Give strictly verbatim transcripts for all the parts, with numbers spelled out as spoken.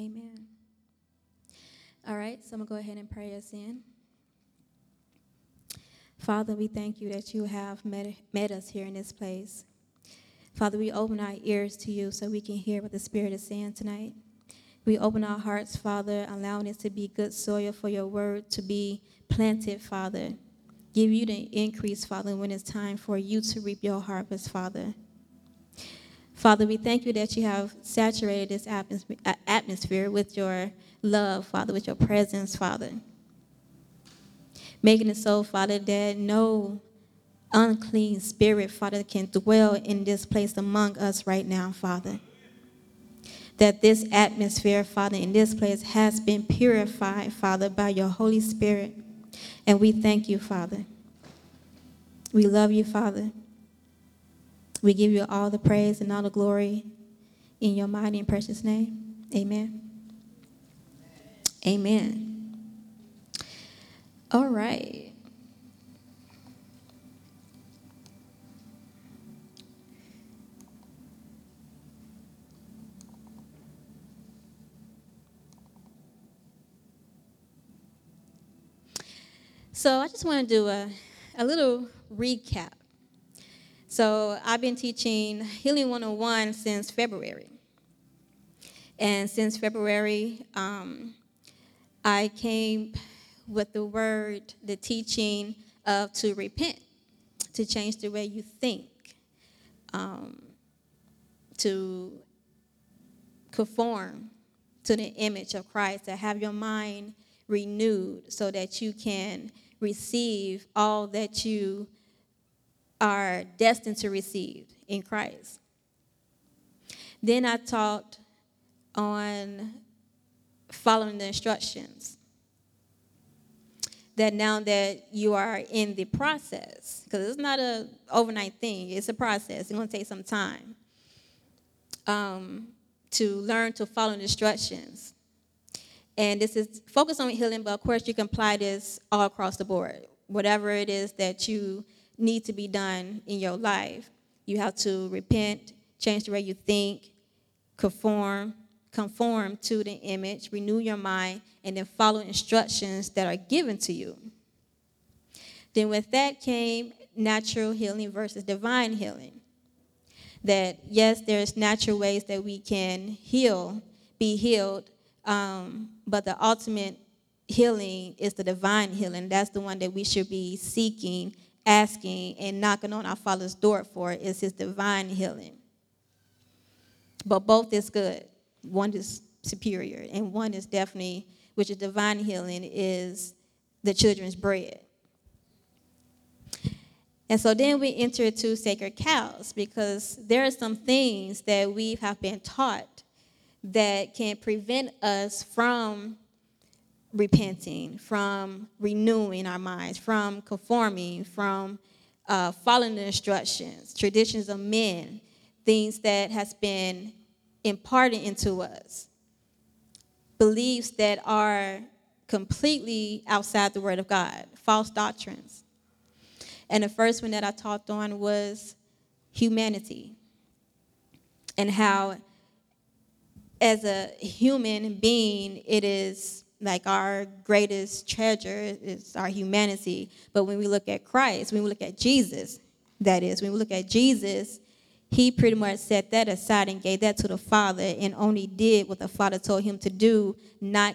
Amen. All right, so I'm going to go ahead and pray us in. Father, we thank you that you have met, met us here in this place. Father, we open our ears to you so we can hear what the Spirit is saying tonight. We open our hearts, Father, allowing us to be good soil for your word to be planted, Father. Give you the increase, Father, when it's time for you to reap your harvest, Father. Father, we thank you that you have saturated this atmosp- atmosphere with your love, Father, with your presence, Father. Making it so, Father, that no unclean spirit, Father, can dwell in this place among us right now, Father. That this atmosphere, Father, in this place has been purified, Father, by your Holy Spirit. And we thank you, Father. We love you, Father. We give you all the praise and all the glory in your mighty and precious name. Amen. Amen. All right. So I just want to do a, a little recap. So I've been teaching Healing one oh one since February. And since February, um, I came with the word, the teaching of to repent, to change the way you think, um, to conform to the image of Christ, to have your mind renewed so that you can receive all that you are destined to receive in Christ. Then I taught on following the instructions. That now that you are in the process, because it's not an overnight thing, it's a process. It's going to take some time um, to learn to follow the instructions. And this is focused on healing, but of course you can apply this all across the board. Whatever it is that you need to be done in your life. You have to repent, change the way you think, conform, conform to the image, renew your mind, and then follow instructions that are given to you. Then with that came natural healing versus divine healing. That, yes, there's natural ways that we can heal, be healed, um, but the ultimate healing is the divine healing. That's the one that we should be seeking, asking, and knocking on our Father's door for. Is his divine healing. But both is good. One is superior, and one is definitely, which is divine healing, is the children's bread. And so then we enter into sacred cows, because there are some things that we have been taught that can prevent us from repenting, from renewing our minds, from conforming, from uh, following the instructions, traditions of men, things that has been imparted into us, beliefs that are completely outside the Word of God, false doctrines. And the first one that I talked on was humanity, and how as a human being it is like our greatest treasure is our humanity. But when we look at Christ, when we look at Jesus, that is, when we look at Jesus, he pretty much set that aside and gave that to the Father, and only did what the Father told him to do, not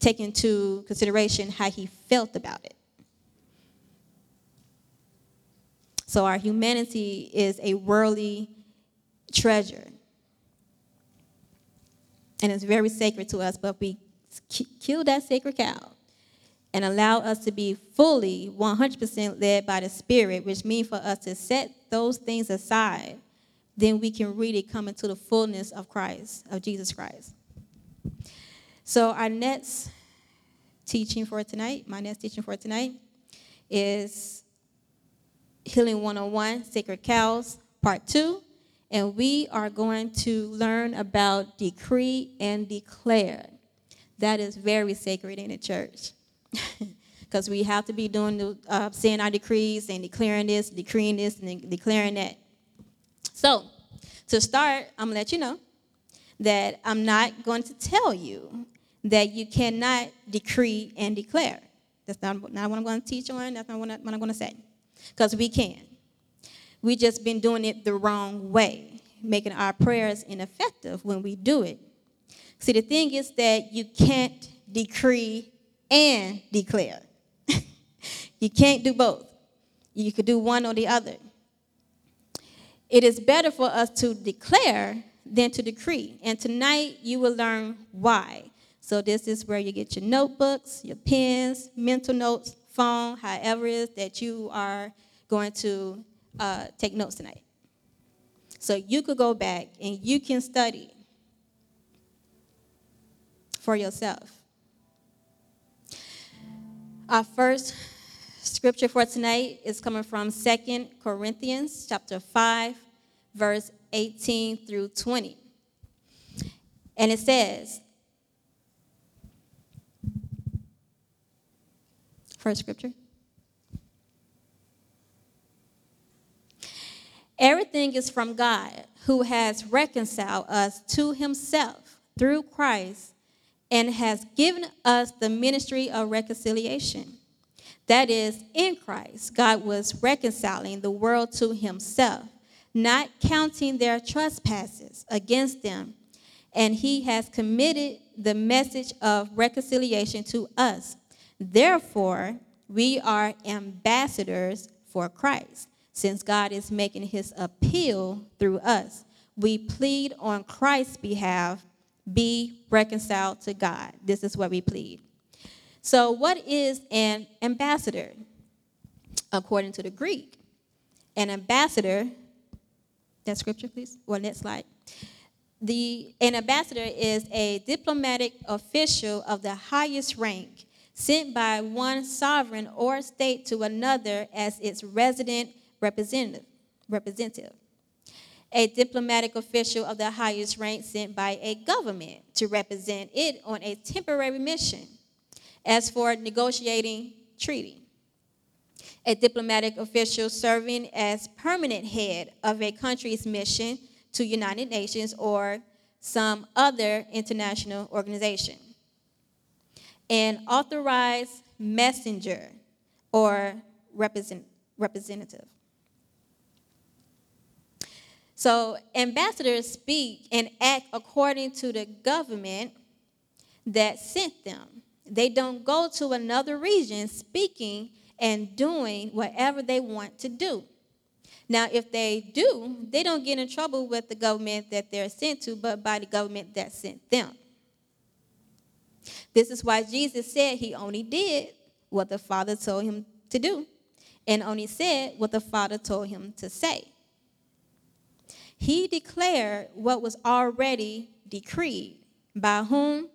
taking into consideration how he felt about it. So our humanity is a worldly treasure. And it's very sacred to us, but we kill that sacred cow and allow us to be fully one hundred percent led by the Spirit, which means for us to set those things aside, then we can really come into the fullness of Christ, of Jesus Christ. So our next teaching for tonight, my next teaching for tonight is Healing one oh one, Sacred Cows, Part two. And we are going to learn about decree and declare. That is very sacred in the church, because we have to be doing the, uh, saying our decrees and declaring this, decreeing this, and de- declaring that. So, to start, I'm going to let you know that I'm not going to tell you that you cannot decree and declare. That's not, not what I'm going to teach on. That's not what I'm going to say. Because we can. We've just been doing it the wrong way, making our prayers ineffective when we do it. See, the thing is that you can't decree and declare. You can't do both. You could do one or the other. It is better for us to declare than to decree. And tonight you will learn why. So this is where you get your notebooks, your pens, mental notes, phone, however it is that you are going to uh, take notes tonight. So you could go back and you can study for yourself. Our first scripture for tonight is coming from Second Corinthians chapter five, verse eighteen through twenty. And it says, first scripture. Everything is from God, who has reconciled us to himself through Christ and has given us the ministry of reconciliation. That is, in Christ, God was reconciling the world to himself, not counting their trespasses against them, and he has committed the message of reconciliation to us. Therefore, we are ambassadors for Christ, since God is making his appeal through us. We plead on Christ's behalf, be reconciled to God. This is what we plead. So what is an ambassador? According to the Greek, an ambassador, that scripture please, or well, next slide. The, an ambassador is a diplomatic official of the highest rank, sent by one sovereign or state to another as its resident representative. representative. A diplomatic official of the highest rank sent by a government to represent it on a temporary mission. As for negotiating treaty, a diplomatic official serving as permanent head of a country's mission to United Nations or some other international organization. An authorized messenger or represent, representative. So ambassadors speak and act according to the government that sent them. They don't go to another region speaking and doing whatever they want to do. Now, if they do, they don't get in trouble with the government that they're sent to, but by the government that sent them. This is why Jesus said he only did what the Father told him to do and only said what the Father told him to say. He declared what was already decreed by whom?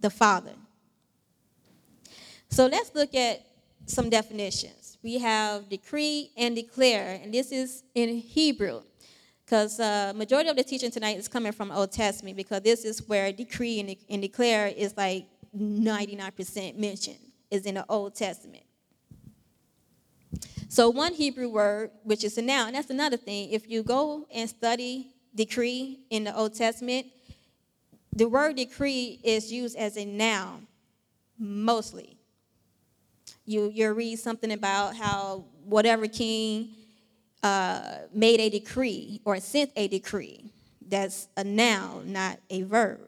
The Father. So let's look at some definitions. We have decree and declare, and this is in Hebrew, because the uh, majority of the teaching tonight is coming from Old Testament, because this is where decree and, and declare is like ninety-nine percent mentioned, is in the Old Testament. So one Hebrew word, which is a noun, that's another thing. If you go and study decree in the Old Testament, the word decree is used as a noun, mostly. You, you read something about how whatever king Uh, made a decree or sent a decree. That's a noun, not a verb.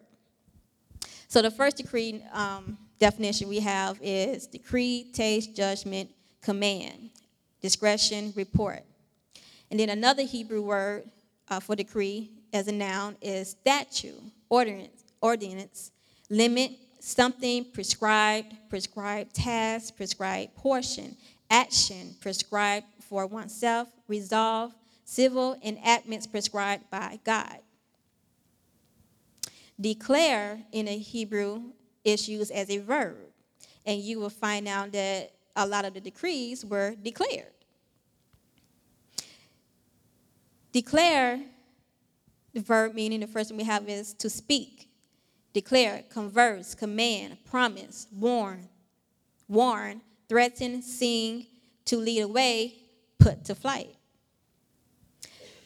So the first decree um, definition we have is decree, taste, judgment, command, discretion, report. And then another Hebrew word uh, for decree as a noun is statute, ordinance, ordinance, limit, something, prescribed, prescribed task, prescribed portion, action, prescribed for oneself, resolve, civil enactments prescribed by God. Declare in a Hebrew is used as a verb, and you will find out that a lot of the decrees were declared. Declare, the verb meaning the first one we have is to speak, declare, converse, command, promise, warn, warn, threaten, sing, to lead away, put to flight.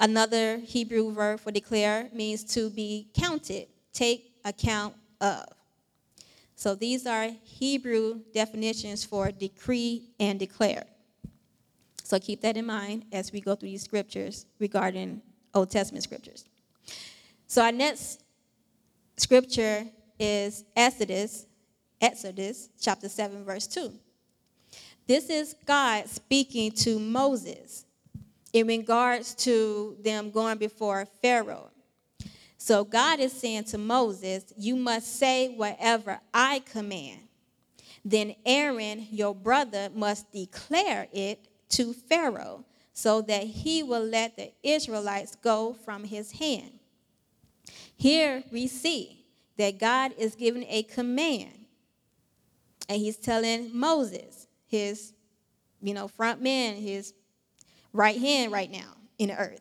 Another Hebrew verb for declare means to be counted take account of. So these are Hebrew definitions for decree and declare. So keep that in mind as we go through these scriptures regarding Old Testament scriptures. So our next scripture is Exodus, Exodus chapter seven, verse two. This is God speaking to Moses in regards to them going before Pharaoh. So God is saying to Moses, you must say whatever I command. Then Aaron, your brother, must declare it to Pharaoh so that he will let the Israelites go from his hand. Here we see that God is giving a command. And he's telling Moses, his, you know, front man, his right hand right now in the earth,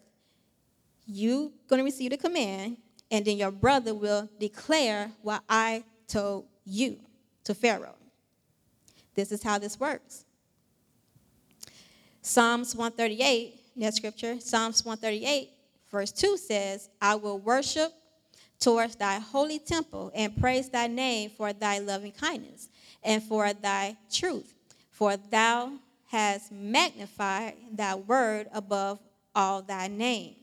you're going to receive the command. And then your brother will declare what I told you to Pharaoh. This is how this works. Psalms one thirty-eight, next scripture, Psalms one thirty-eight, verse two says, I will worship towards thy holy temple and praise thy name for thy loving kindness and for thy truth. For thou hast magnified thy word above all thy name.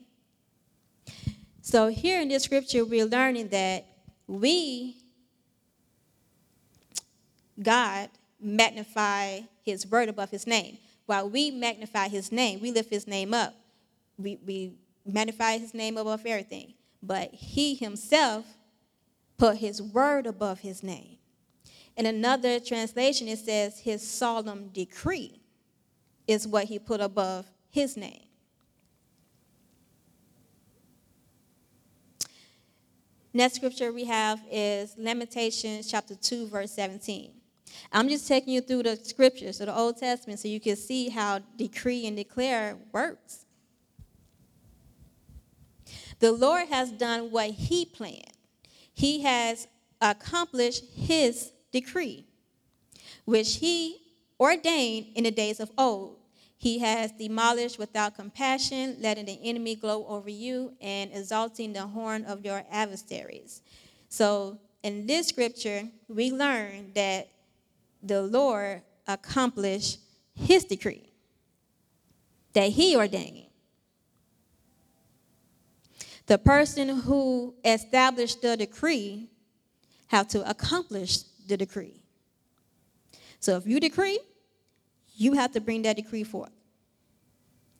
So here in this scripture, we're learning that we, God, magnify his word above his name. While we magnify his name, we lift his name up. We, we magnify his name above everything. But he himself put his word above his name. In another translation, it says his solemn decree is what he put above his name. Next scripture we have is Lamentations chapter two, verse seventeen. I'm just taking you through the scriptures, so the Old Testament, so you can see how decree and declare works. The Lord has done what he planned. He has accomplished his decree, which he ordained in the days of old. He has demolished without compassion, letting the enemy glow over you, and exalting the horn of your adversaries. So in this scripture, we learn that the Lord accomplished his decree that he ordained. The person who established the decree have to accomplish the decree. So if you decree, you have to bring that decree forth.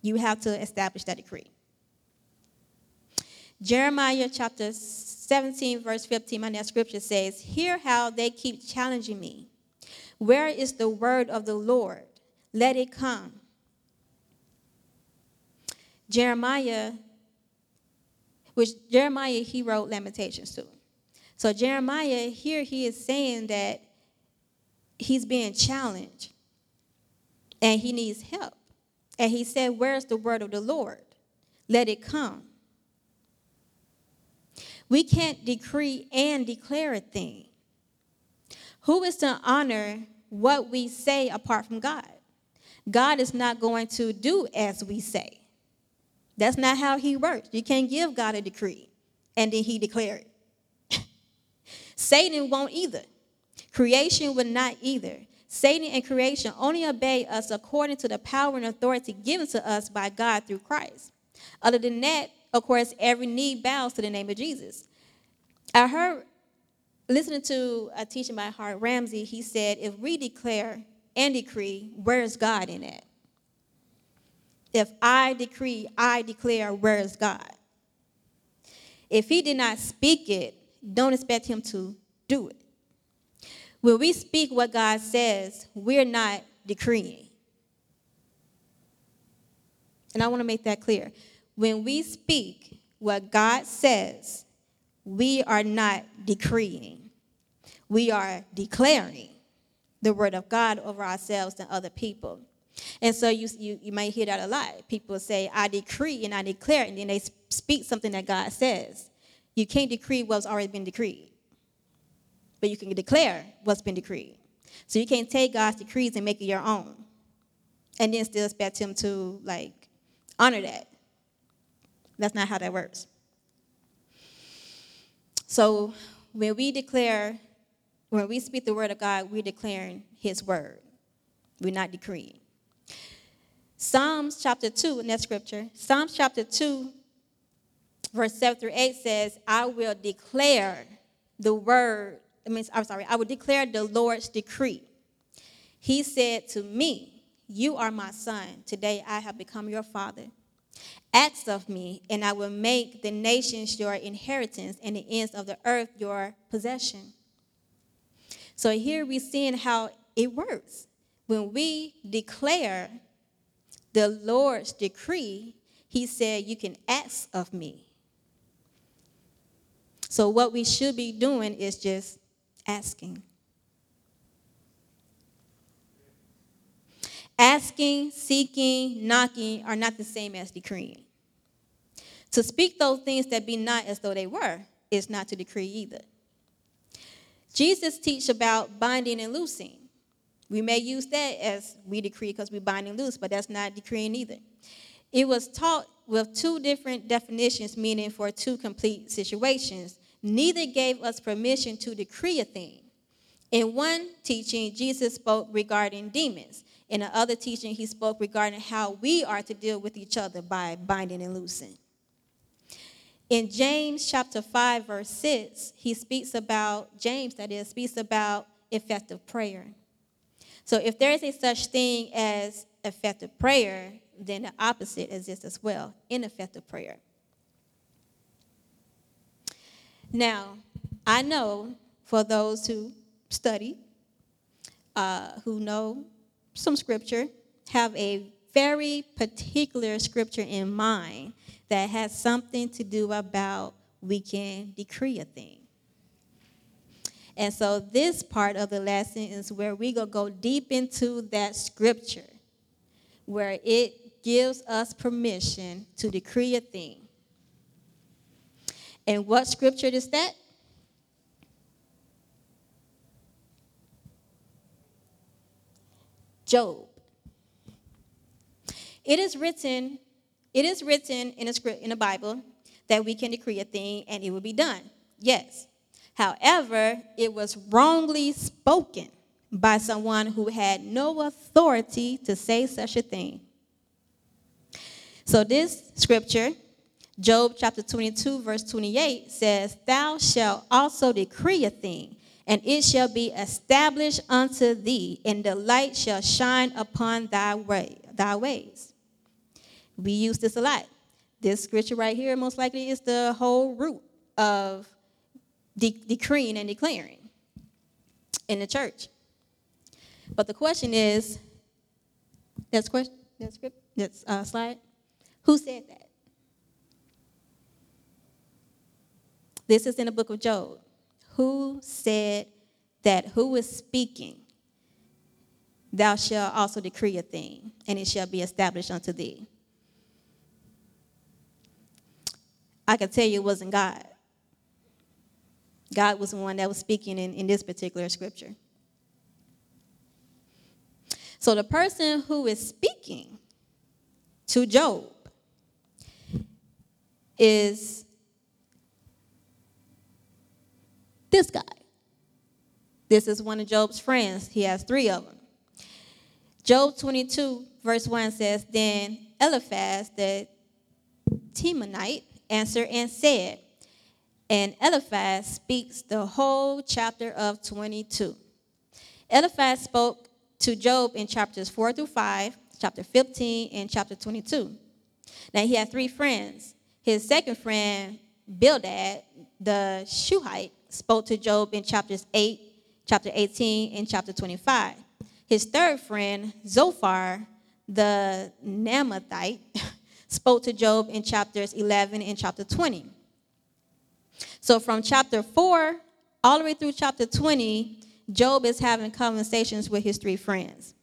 You have to establish that decree. Jeremiah chapter seventeen, verse fifteen, my next scripture says, hear how they keep challenging me. Where is the word of the Lord? Let it come. Jeremiah, which Jeremiah, he wrote Lamentations too. So Jeremiah, here he is saying that he's being challenged. And he needs help. And he said, where's the word of the Lord? Let it come. We can't decree and declare a thing. Who is to honor what we say apart from God? God is not going to do as we say. That's not how he works. You can't give God a decree and then he declare it. Satan won't either. Creation would not either. Satan and creation only obey us according to the power and authority given to us by God through Christ. Other than that, of course, every knee bows to the name of Jesus. I heard, listening to a teaching by Hart Ramsey, he said, if we declare and decree, where is God in that? If I decree, I declare, where is God? If he did not speak it, don't expect him to do it. When we speak what God says, we're not decreeing. And I want to make that clear. When we speak what God says, we are not decreeing. We are declaring the word of God over ourselves and other people. And so you, you, you might hear that a lot. People say, I decree and I declare, and then they speak something that God says. You can't decree what's already been decreed. But you can declare what's been decreed. So you can't take God's decrees and make it your own and then still expect him to, like, honor that. That's not how that works. So when we declare, when we speak the word of God, we're declaring his word. We're not decreeing. Psalms chapter two, in that scripture, Psalms chapter two, verse seven through eight says, I will declare the word, I mean, I'm sorry, I will declare the Lord's decree. He said to me, you are my son. Today I have become your father. Ask of me, and I will make the nations your inheritance and the ends of the earth your possession. So here we're seeing how it works. When we declare the Lord's decree, he said, you can ask of me. So what we should be doing is just asking. Asking, seeking, knocking are not the same as decreeing. To speak those things that be not as though they were is not to decree either. Jesus teach about binding and loosing. We may use that as we decree because we bind and loose, but that's not decreeing either. It was taught with two different definitions, meaning for two complete situations. Neither gave us permission to decree a thing. In one teaching, Jesus spoke regarding demons. In the other teaching, he spoke regarding how we are to deal with each other by binding and loosing. In James chapter five, verse six, he speaks about, James that is, speaks about effective prayer. So if there is a such thing as effective prayer, then the opposite exists as well, ineffective prayer. Now, I know for those who study, uh, who know some scripture, have a very particular scripture in mind that has something to do about we can decree a thing. And so this part of the lesson is where we go go deep into that scripture, where it gives us permission to decree a thing. And what scripture is that? Job. It is written, it is written in a script in the Bible that we can decree a thing and it will be done. Yes. However, it was wrongly spoken by someone who had no authority to say such a thing. So this scripture, Job chapter twenty-two, verse twenty-eight, says, Thou shalt also decree a thing, and it shall be established unto thee, and the light shall shine upon thy way, thy ways. We use this a lot. This scripture right here most likely is the whole root of de- decreeing and declaring in the church. But the question is, next question, next script, next uh, slide. Who said that? This is in the book of Job. Who said that? Who is speaking? Thou shalt also decree a thing, and it shall be established unto thee. I can tell you it wasn't God. God was the one that was speaking in, in this particular scripture. So the person who is speaking to Job is this guy. This is one of Job's friends. He has three of them. Job twenty-two, verse one says, Then Eliphaz the Temanite answered and said, and Eliphaz speaks the whole chapter of twenty-two. Eliphaz spoke to Job in chapters four through five, chapter fifteen, and chapter twenty-two. Now, he had three friends. His second friend, Bildad, the Shuhite, spoke to Job in chapters eight, chapter eighteen, and chapter twenty-five. His third friend, Zophar, the Namathite, spoke to Job in chapters eleven and chapter twenty. So from chapter four all the way through chapter twenty, Job is having conversations with his three friends.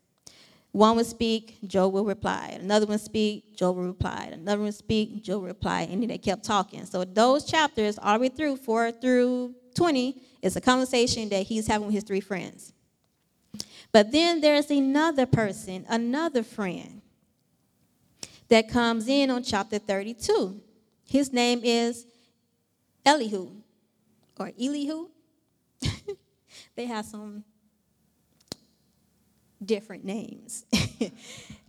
One would speak, Job will reply. Another one speak, Job will reply. Another one speak, Job will reply. And then they kept talking. So those chapters, all the way through four through twenty, is a conversation that he's having with his three friends. But then there's another person, another friend, that comes in on chapter thirty-two. His name is Elihu or Elihu. They have some different names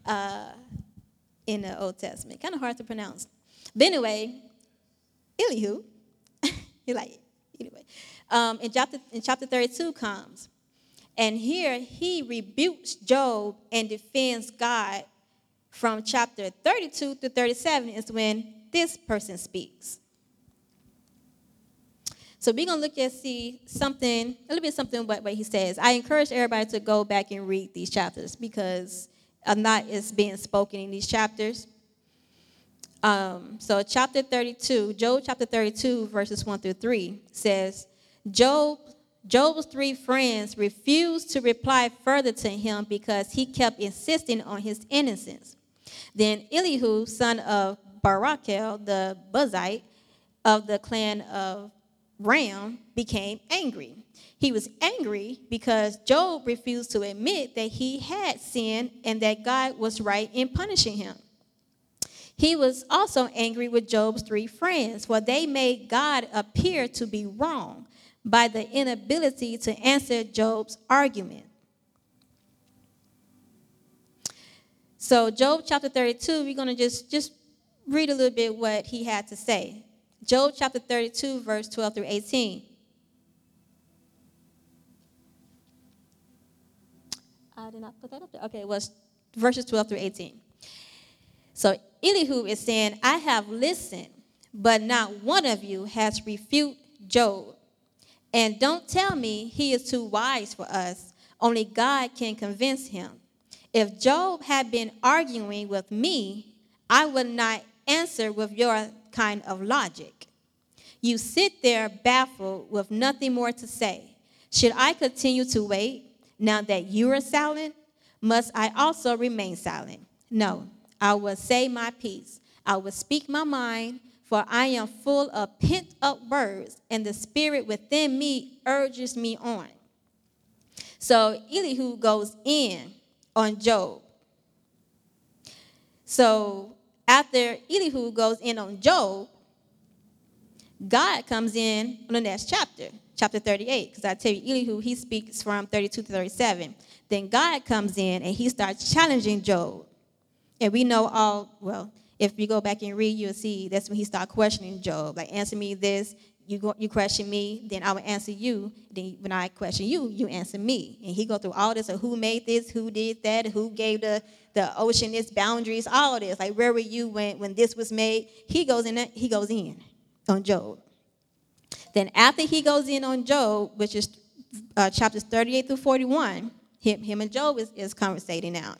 uh, in the Old Testament. Kind of hard to pronounce. But anyway, Elihu, you're like, anyway. Um, in, chapter, in chapter thirty-two comes, and here he rebukes Job and defends God. From chapter thirty-two to thirty-seven is when this person speaks. So we're going to look at, see, something, a little bit something what, what he says. I encourage everybody to go back and read these chapters because a lot is being spoken in these chapters. Um, so chapter thirty-two, Job chapter thirty-two, verses one through three says, Job, Job's three friends refused to reply further to him because he kept insisting on his innocence. Then Elihu, son of Barakel, the Buzite of the clan of Ram, became angry. He was angry because Job refused to admit that he had sinned and that God was right in punishing him. He was also angry with Job's three friends, for they made God appear to be wrong by the inability to answer Job's argument. So Job chapter thirty-two, we're going to just, just read a little bit what he had to say. Job chapter thirty-two, verse twelve through eighteen. I did not put that up there. Okay, it was verses twelve through eighteen. So Elihu is saying, I have listened, but not one of you has refuted Job. And don't tell me he is too wise for us. Only God can convince him. If Job had been arguing with me, I would not answer with your kind of logic. You sit there baffled with nothing more to say. Should I continue to wait now that you are silent? Must I also remain silent? No, I will say my piece. I will speak my mind, for I am full of pent-up words, and the spirit within me urges me on. So Elihu goes in on Job. So after Elihu goes in on Job, God comes in on the next chapter, chapter thirty-eight, because I tell you, Elihu, he speaks from thirty-two to thirty-seven. Then God comes in, and he starts challenging Job. And we know all, well, if you go back and read, you'll see that's when he started questioning Job. Like, answer me this, you go, you question me, then I will answer you. Then when I question you, you answer me. And he go through all this of who made this, who did that, who gave the, the ocean its boundaries, all this. Like, where were you when, when this was made? He goes in, he goes in on Job. Then after he goes in on Job, which is uh, chapters thirty-eight through forty-one, him, him and Job is, is conversating out.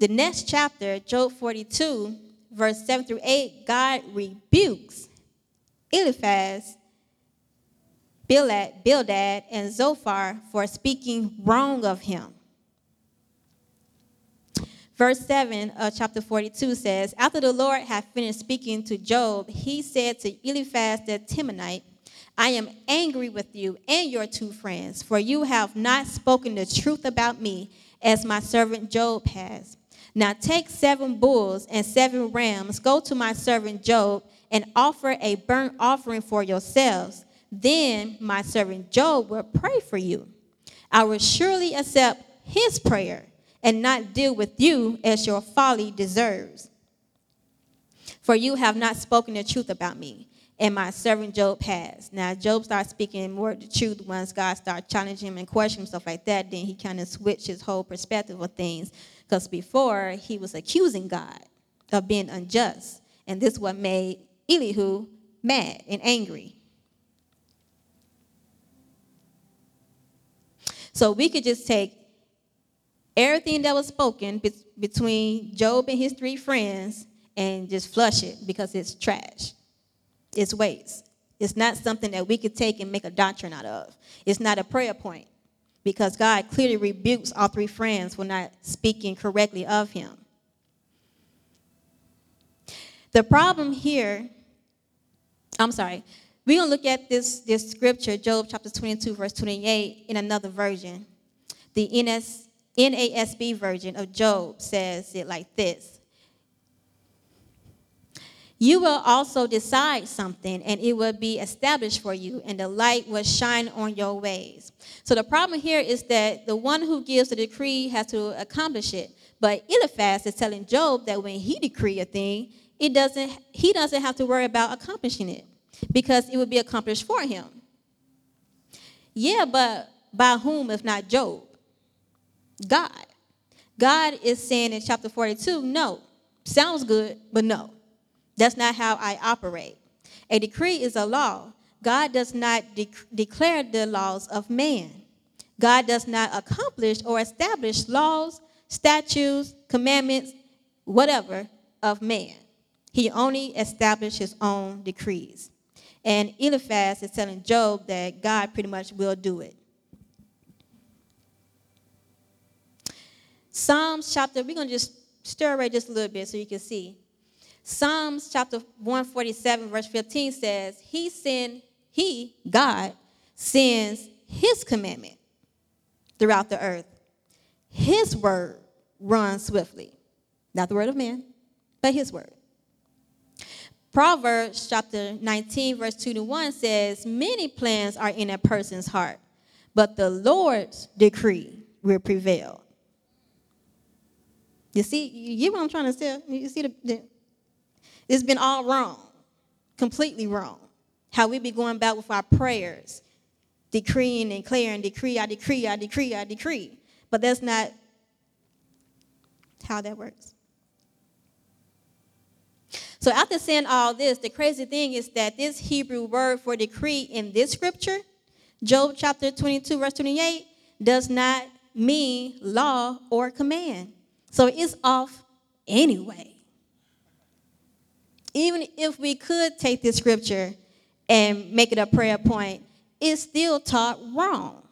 The next chapter, Job forty-two, verse seven through eight, God rebukes Eliphaz, Bildad, Bildad, and Zophar for speaking wrong of him. Verse seven of chapter forty-two says, After the Lord had finished speaking to Job, he said to Eliphaz the Temanite, I am angry with you and your two friends, for you have not spoken the truth about me, as my servant Job has. Now take seven bulls and seven rams, go to my servant Job, and offer a burnt offering for yourselves. Then my servant Job will pray for you. I will surely accept his prayer and not deal with you as your folly deserves. For you have not spoken the truth about me, and my servant Job has. Now Job starts speaking more the truth once God starts challenging him and questioning him, stuff like that. Then he kind of switched his whole perspective of things, because before he was accusing God of being unjust, and this is what made Elihu mad and angry. So we could just take everything that was spoken be- between Job and his three friends and just flush it, because it's trash. It's waste. It's not something that we could take and make a doctrine out of. It's not a prayer point, because God clearly rebukes all three friends for not speaking correctly of him. The problem here, I'm sorry, we're going to look at this, this scripture, Job chapter twenty-two, verse twenty-eight, in another version. The N A S B version of Job says it like this. You will also decide something, and it will be established for you, and the light will shine on your ways. So the problem here is that the one who gives the decree has to accomplish it. But Eliphaz is telling Job that when he decree a thing, it doesn't, he doesn't have to worry about accomplishing it because it will be accomplished for him. Yeah, but by whom if not Job? God. God is saying in chapter forty-two, no, sounds good, but no. That's not how I operate. A decree is a law. God does not de- declare the laws of man. God does not accomplish or establish laws, statutes, commandments, whatever, of man. He only established his own decrees. And Eliphaz is telling Job that God pretty much will do it. Psalms chapter, we're going to just stir away just a little bit so you can see. Psalms chapter one forty-seven verse fifteen says, he send, he, God, sends his commandment throughout the earth. His word runs swiftly. Not the word of man, but his word. Proverbs chapter nineteen verse two to one says, many plans are in a person's heart, but the Lord's decree will prevail. You see, you get what I'm trying to say? You see the... the It's been all wrong, completely wrong. How we be going about with our prayers, decreeing and declaring, decree, I decree, I decree, I decree. But that's not how that works. So after saying all this, the crazy thing is that this Hebrew word for decree in this scripture, Job chapter twenty-two, verse twenty-eight, does not mean law or command. So it's off anyway. Even if we could take this scripture and make it a prayer point, it's still taught wrong.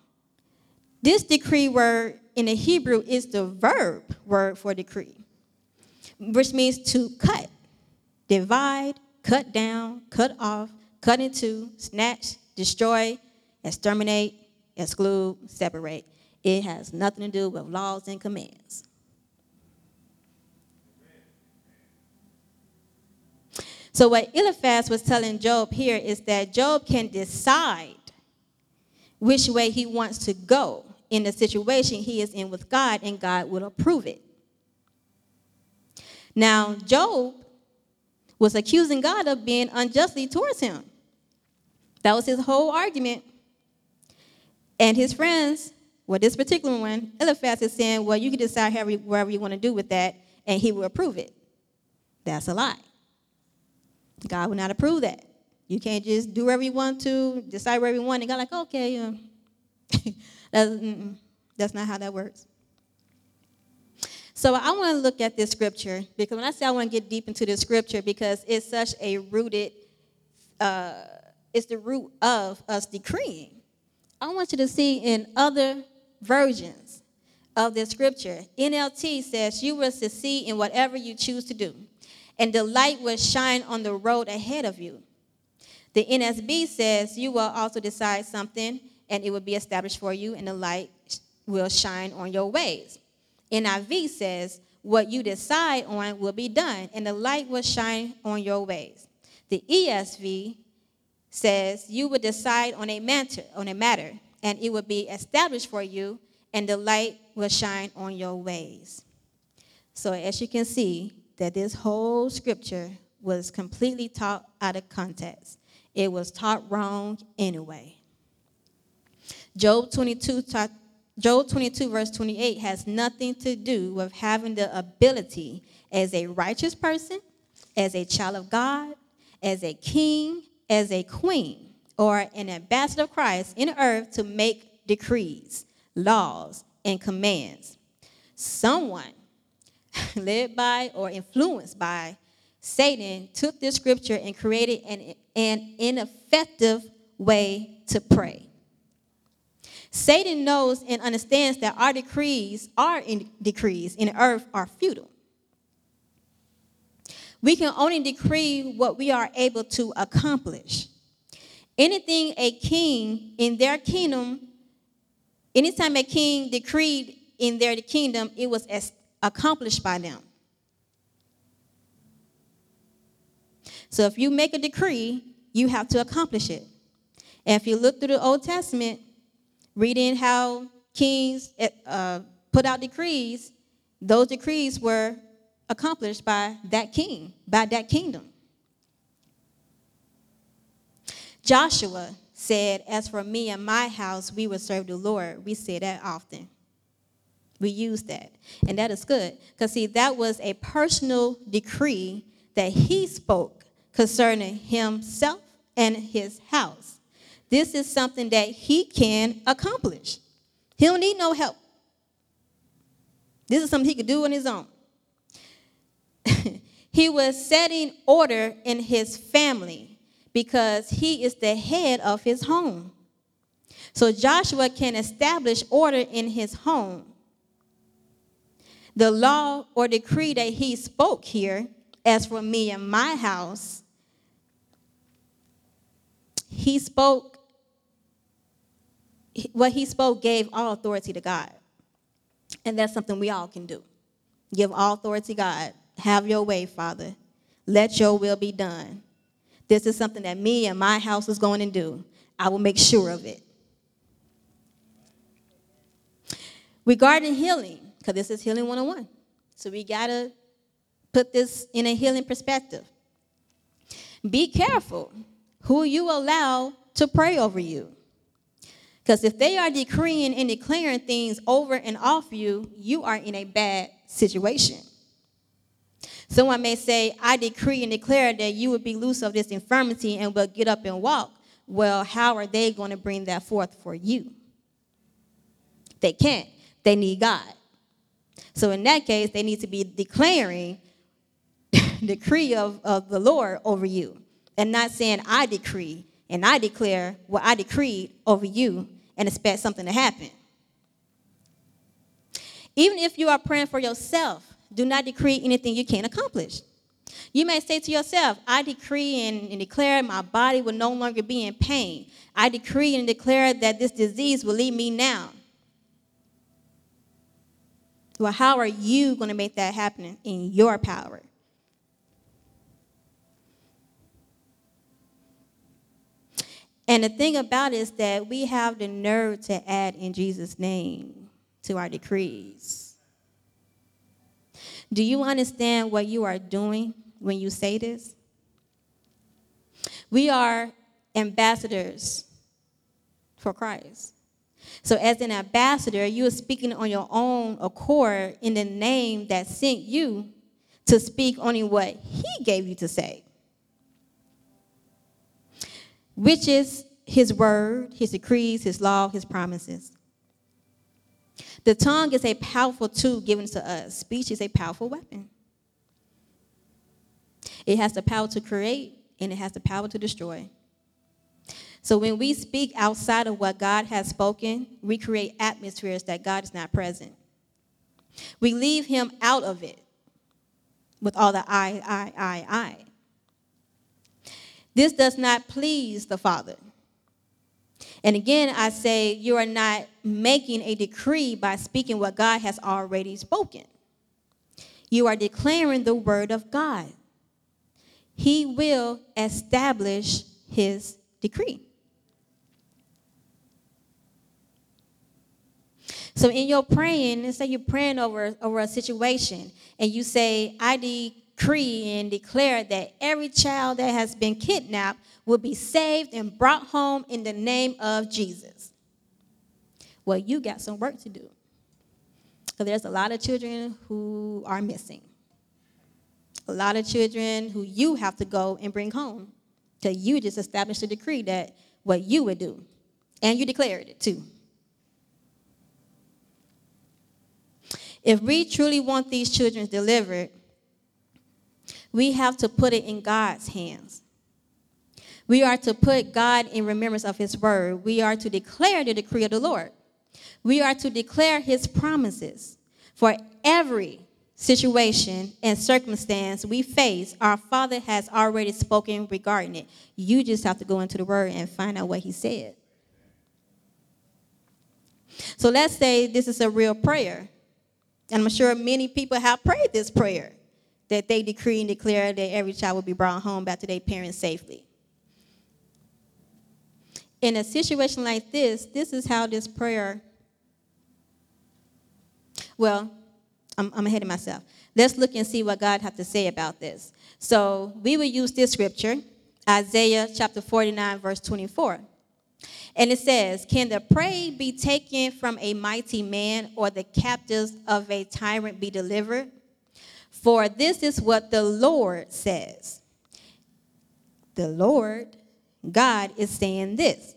This decree word in the Hebrew is the verb word for decree, which means to cut, divide, cut down, cut off, cut into, snatch, destroy, exterminate, exclude, separate. It has nothing to do with laws and commands. So what Eliphaz was telling Job here is that Job can decide which way he wants to go in the situation he is in with God, and God will approve it. Now, Job was accusing God of being unjustly towards him. That was his whole argument. And his friends, well, this particular one, Eliphaz is saying, well, you can decide however, whatever you want to do with that, and he will approve it. That's a lie. God will not approve that. You can't just do whatever you want to, decide whatever you want, and God like, okay, um, that's, that's not how that works. So I want to look at this scripture, because when I say I want to get deep into this scripture, because it's such a rooted, uh, it's the root of us decreeing. I want you to see in other versions of this scripture, N L T says, you will succeed in whatever you choose to do, and the light will shine on the road ahead of you. The N S B says, you will also decide something, and it will be established for you, and the light will shine on your ways. N I V says, what you decide on will be done, and the light will shine on your ways. The E S V says, you will decide on a matter, on a matter, and it will be established for you, and the light will shine on your ways. So as you can see, that this whole scripture was completely taught out of context. It was taught wrong anyway. Job twenty-two, taught, Job twenty-two verse twenty-eight has nothing to do with having the ability as a righteous person, as a child of God, as a king, as a queen, or an ambassador of Christ in the earth to make decrees, laws, and commands. Someone led by or influenced by Satan took this scripture and created an, an ineffective way to pray. Satan knows and understands that our decrees, our in, decrees in earth are futile. We can only decree what we are able to accomplish. Anything a king in their kingdom, anytime a king decreed in their kingdom, it was established. Accomplished by them. So if you make a decree, you have to accomplish it. And if you look through the Old Testament, reading how kings uh, put out decrees, those decrees were accomplished by that king, by that kingdom. Joshua said, as for me and my house, we will serve the Lord. We say that often. We use that. And that is good. Because, see, that was a personal decree that he spoke concerning himself and his house. This is something that he can accomplish. He don't need no help. This is something he could do on his own. He was setting order in his family because he is the head of his home. So Joshua can establish order in his home. The law or decree that he spoke here, as for me and my house, he spoke, what he spoke gave all authority to God. And that's something we all can do. Give all authority to God. Have your way, Father. Let your will be done. This is something that me and my house is going to do. I will make sure of it. Regarding healing, because this is Healing one oh one. So we got to put this in a healing perspective. Be careful who you allow to pray over you. Because if they are decreeing and declaring things over and off you, you are in a bad situation. Someone may say, I decree and declare that you would be loose of this infirmity and will get up and walk. Well, how are they going to bring that forth for you? They can't. They need God. So in that case, they need to be declaring decree of, of the Lord over you and not saying, I decree and I declare what I decreed over you and expect something to happen. Even if you are praying for yourself, do not decree anything you can't accomplish. You may say to yourself, I decree and, and declare my body will no longer be in pain. I decree and declare that this disease will leave me now. Well, how are you going to make that happen in your power? And the thing about it is that we have the nerve to add in Jesus' name to our decrees. Do you understand what you are doing when you say this? We are ambassadors for Christ. So as an ambassador, you are speaking on your own accord in the name that sent you to speak only what he gave you to say, which is his word, his decrees, his law, his promises. The tongue is a powerful tool given to us. Speech is a powerful weapon. It has the power to create, and it has the power to destroy. So when we speak outside of what God has spoken, we create atmospheres that God is not present. We leave him out of it with all the I, I, I, I. This does not please the Father. And again, I say you are not making a decree by speaking what God has already spoken. You are declaring the word of God. He will establish his decree. So in your praying, let's say you're praying over, over a situation, and you say, I decree and declare that every child that has been kidnapped will be saved and brought home in the name of Jesus. Well, you got some work to do. Because there's a lot of children who are missing. A lot of children who you have to go and bring home. Because you just established a decree that what you would do. And you declared it too. If we truly want these children delivered, we have to put it in God's hands. We are to put God in remembrance of his word. We are to declare the decree of the Lord. We are to declare his promises. For every situation and circumstance we face, our Father has already spoken regarding it. You just have to go into the word and find out what he said. So let's say this is a real prayer. And I'm sure many people have prayed this prayer. that they decree and declare that every child will be brought home back to their parents safely. In a situation like this, this is how this prayer, well, I'm, I'm ahead of myself. Let's look and see what God has to say about this. So we will use this scripture, Isaiah chapter forty-nine, verse twenty-four. And it says, "Can the prey be taken from a mighty man, or the captives of a tyrant be delivered? For this is what the Lord says." The Lord, God, is saying this.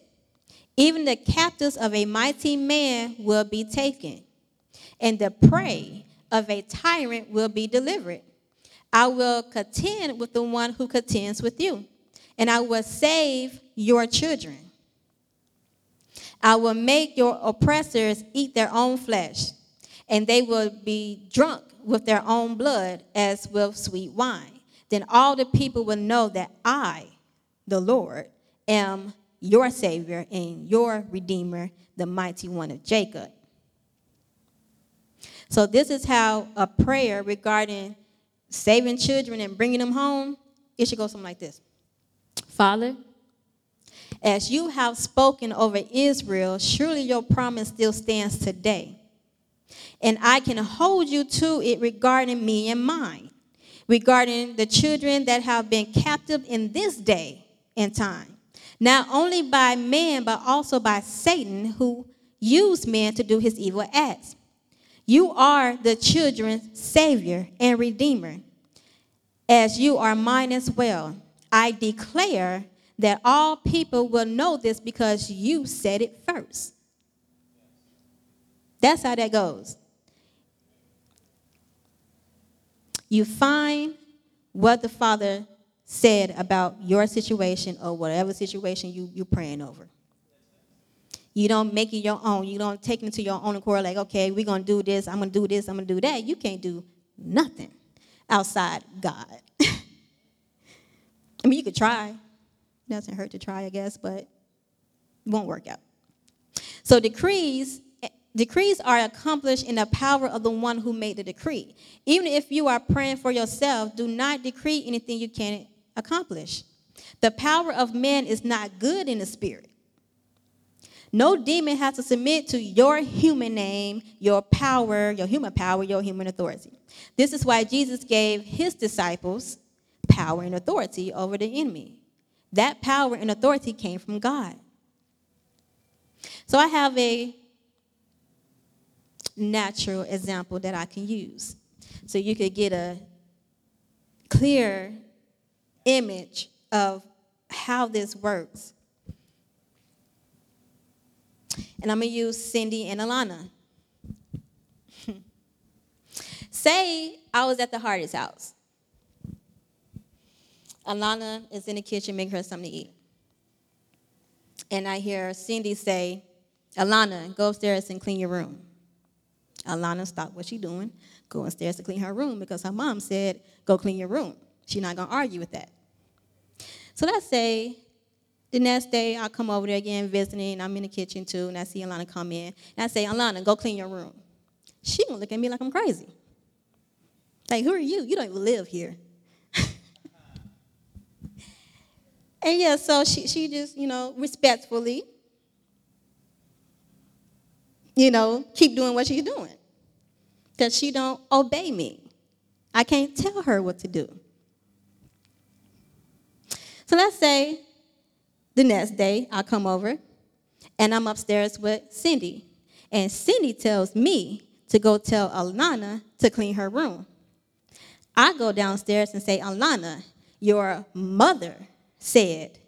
"Even the captives of a mighty man will be taken, and the prey of a tyrant will be delivered. I will contend with the one who contends with you, and I will save your children. I will make your oppressors eat their own flesh, and they will be drunk with their own blood as with sweet wine. Then all the people will know that I, the Lord, am your Savior and your Redeemer, the Mighty One of Jacob." So this is how a prayer regarding saving children and bringing them home, it should go something like this. "Father, as you have spoken over Israel, surely your promise still stands today. And I can hold you to it regarding me and mine, regarding the children that have been captive in this day and time, not only by man, but also by Satan, who used man to do his evil acts. You are the children's Savior and Redeemer, as you are mine as well. I declare that all people will know this because you said it first." That's how that goes. You find what the Father said about your situation or whatever situation you, you're praying over. You don't make it your own. You don't take it to your own accord like, okay, we're going to do this, I'm going to do this, I'm going to do that. You can't do nothing outside God. I mean, you could try. Doesn't hurt to try, I guess, but it won't work out. So decrees decrees are accomplished in the power of the one who made the decree. Even if you are praying for yourself, do not decree anything you can't accomplish. The power of man is not good in the spirit. No demon has to submit to your human name, your power, your human power, your human authority. This is why Jesus gave his disciples power and authority over the enemy. That power and authority came from God. So I have a natural example that I can use, so you could get a clear image of how this works. And I'm going to use Cindy and Alana. Say I was at the Hardest house. Alana is in the kitchen making her something to eat. And I hear Cindy say, "Alana, go upstairs and clean your room." Alana stopped what she's doing, go upstairs to clean her room because her mom said, "Go clean your room." She's not going to argue with that. So let's say the next day I come over there again visiting, I'm in the kitchen too, and I see Alana come in. And I say, "Alana, go clean your room." She going to look at me like I'm crazy. Like, who are you? You don't even live here. And yeah, so she, she just, you know, respectfully, you know, keep doing what she's doing. Because she don't obey me. I can't tell her what to do. So let's say the next day I come over and I'm upstairs with Cindy. And Cindy tells me to go tell Alana to clean her room. I go downstairs and say, "Alana, your mother said,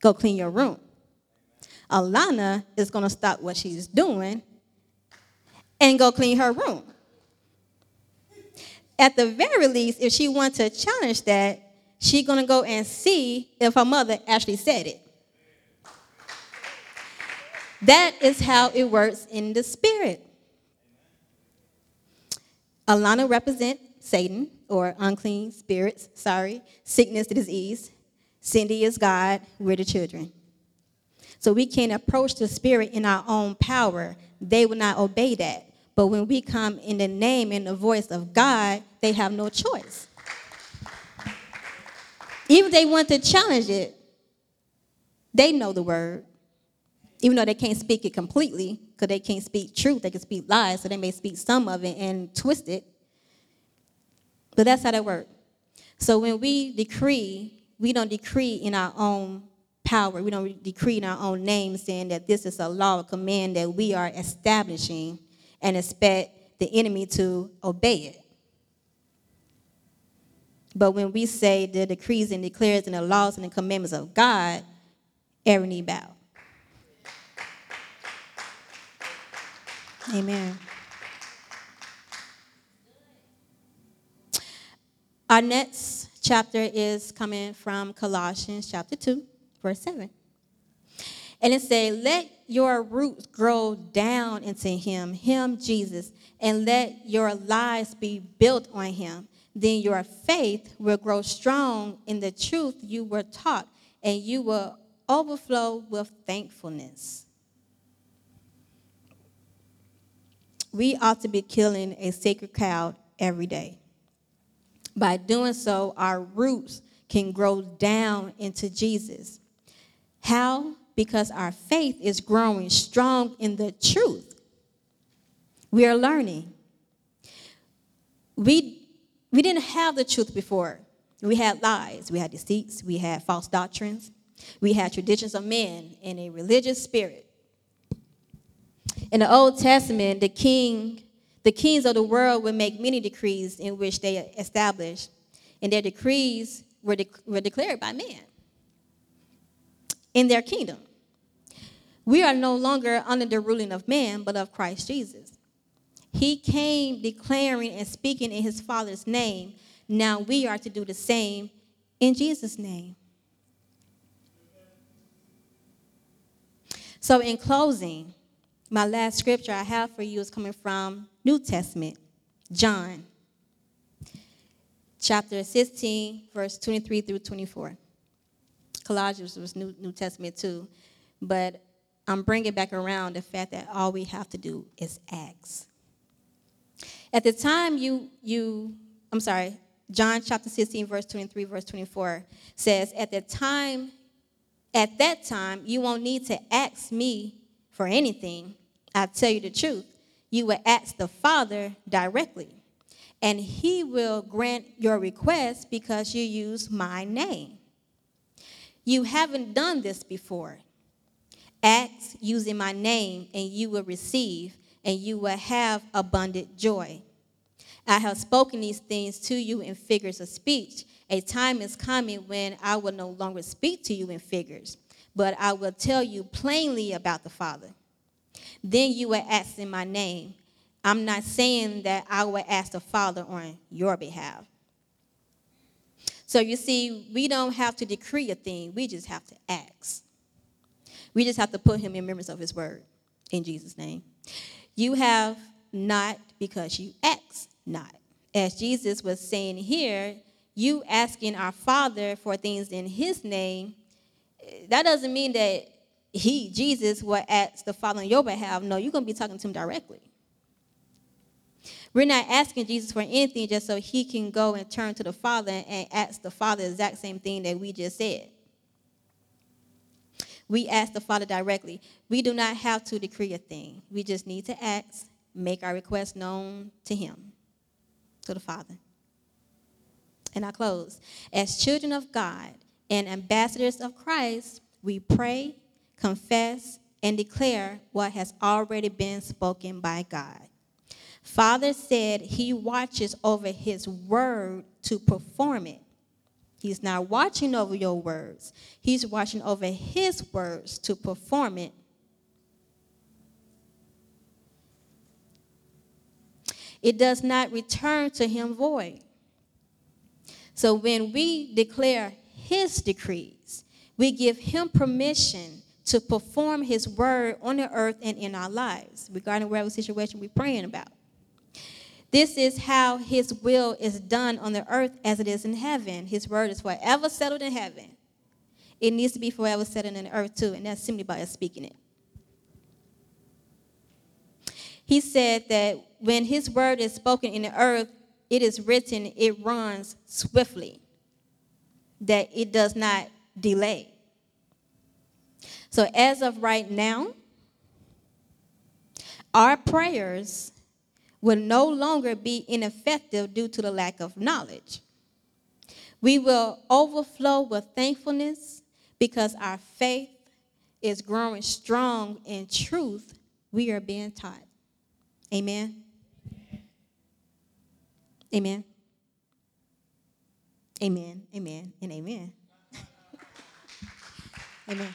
go clean your room." Alana is going to stop what she's doing and go clean her room. At the very least, if she wants to challenge that, she's going to go and see if her mother actually said it. That is how it works in the spirit. Alana represents Satan, or unclean spirits, sorry, sickness, disease. Cindy is God, we're the children. So we can't approach the spirit in our own power. They will not obey that. But when we come in the name and the voice of God, they have no choice. Even if they want to challenge it, they know the word. Even though they can't speak it completely, because they can't speak truth, they can speak lies, so they may speak some of it and twist it. But that's how that works. So when we decree, we don't decree in our own power. We don't decree in our own name, saying that this is a law or command that we are establishing and expect the enemy to obey it. But when we say the decrees and declares and the laws and the commandments of God, every knee bow. Amen. Our next chapter is coming from Colossians chapter two, verse seven. And it says, let your roots grow down into him, him Jesus, and let your lives be built on him. Then your faith will grow strong in the truth you were taught, and you will overflow with thankfulness. We ought to be killing a sacred cow every day. By doing so, our roots can grow down into Jesus. How? Because our faith is growing strong in the truth. We are learning. We, we didn't have the truth before. We had lies. We had deceits. We had false doctrines. We had traditions of men and a religious spirit. In the Old Testament, the king, the kings of the world would make many decrees in which they established, and their decrees were, de- were declared by man in their kingdom. We are no longer under the ruling of man, but of Christ Jesus. He came declaring and speaking in his Father's name. Now we are to do the same in Jesus' name. So in closing, my last scripture I have for you is coming from New Testament, John, chapter sixteen, verse twenty-three through twenty-four. Colossians was New, New Testament too, but I'm bringing back around the fact that all we have to do is acts. At the time you, you, I'm sorry, John chapter sixteen, verse twenty-three, verse twenty-four says, at the time, at that time, you won't need to ask me for anything. I tell you the truth, you will ask the Father directly, and he will grant your request because you use my name. You haven't done this before. Ask using my name, and you will receive, and you will have abundant joy. I have spoken these things to you in figures of speech. A time is coming when I will no longer speak to you in figures, but I will tell you plainly about the Father. Then you will ask in my name. I'm not saying that I will ask the Father on your behalf. So you see, we don't have to decree a thing. We just have to ask. We just have to put him in remembrance of his word, in Jesus' name. You have not because you ask not. As Jesus was saying here, you asking our Father for things in his name, that doesn't mean that he, Jesus, will ask the Father on your behalf. No, you're going to be talking to him directly. We're not asking Jesus for anything just so he can go and turn to the Father and ask the Father the exact same thing that we just said. We ask the Father directly. We do not have to decree a thing. We just need to ask, make our request known to him, to the Father. And I close. As children of God, and ambassadors of Christ, we pray, confess, and declare what has already been spoken by God. Father said he watches over his word to perform it. He's not watching over your words. He's watching over his words to perform it. It does not return to him void. So when we declare his decrees, we give him permission to perform his word on the earth and in our lives, regarding whatever situation we're praying about. This is how his will is done on the earth as it is in heaven. His word is forever settled in heaven. It needs to be forever settled in the earth too, and that's simply by us speaking it. He said that when his word is spoken in the earth, it is written, it runs swiftly. that it does not delay. So as of right now, our prayers will no longer be ineffective due to the lack of knowledge. We will overflow with thankfulness because our faith is growing strong in truth we are being taught. Amen. Amen. Amen, amen, and amen. Amen.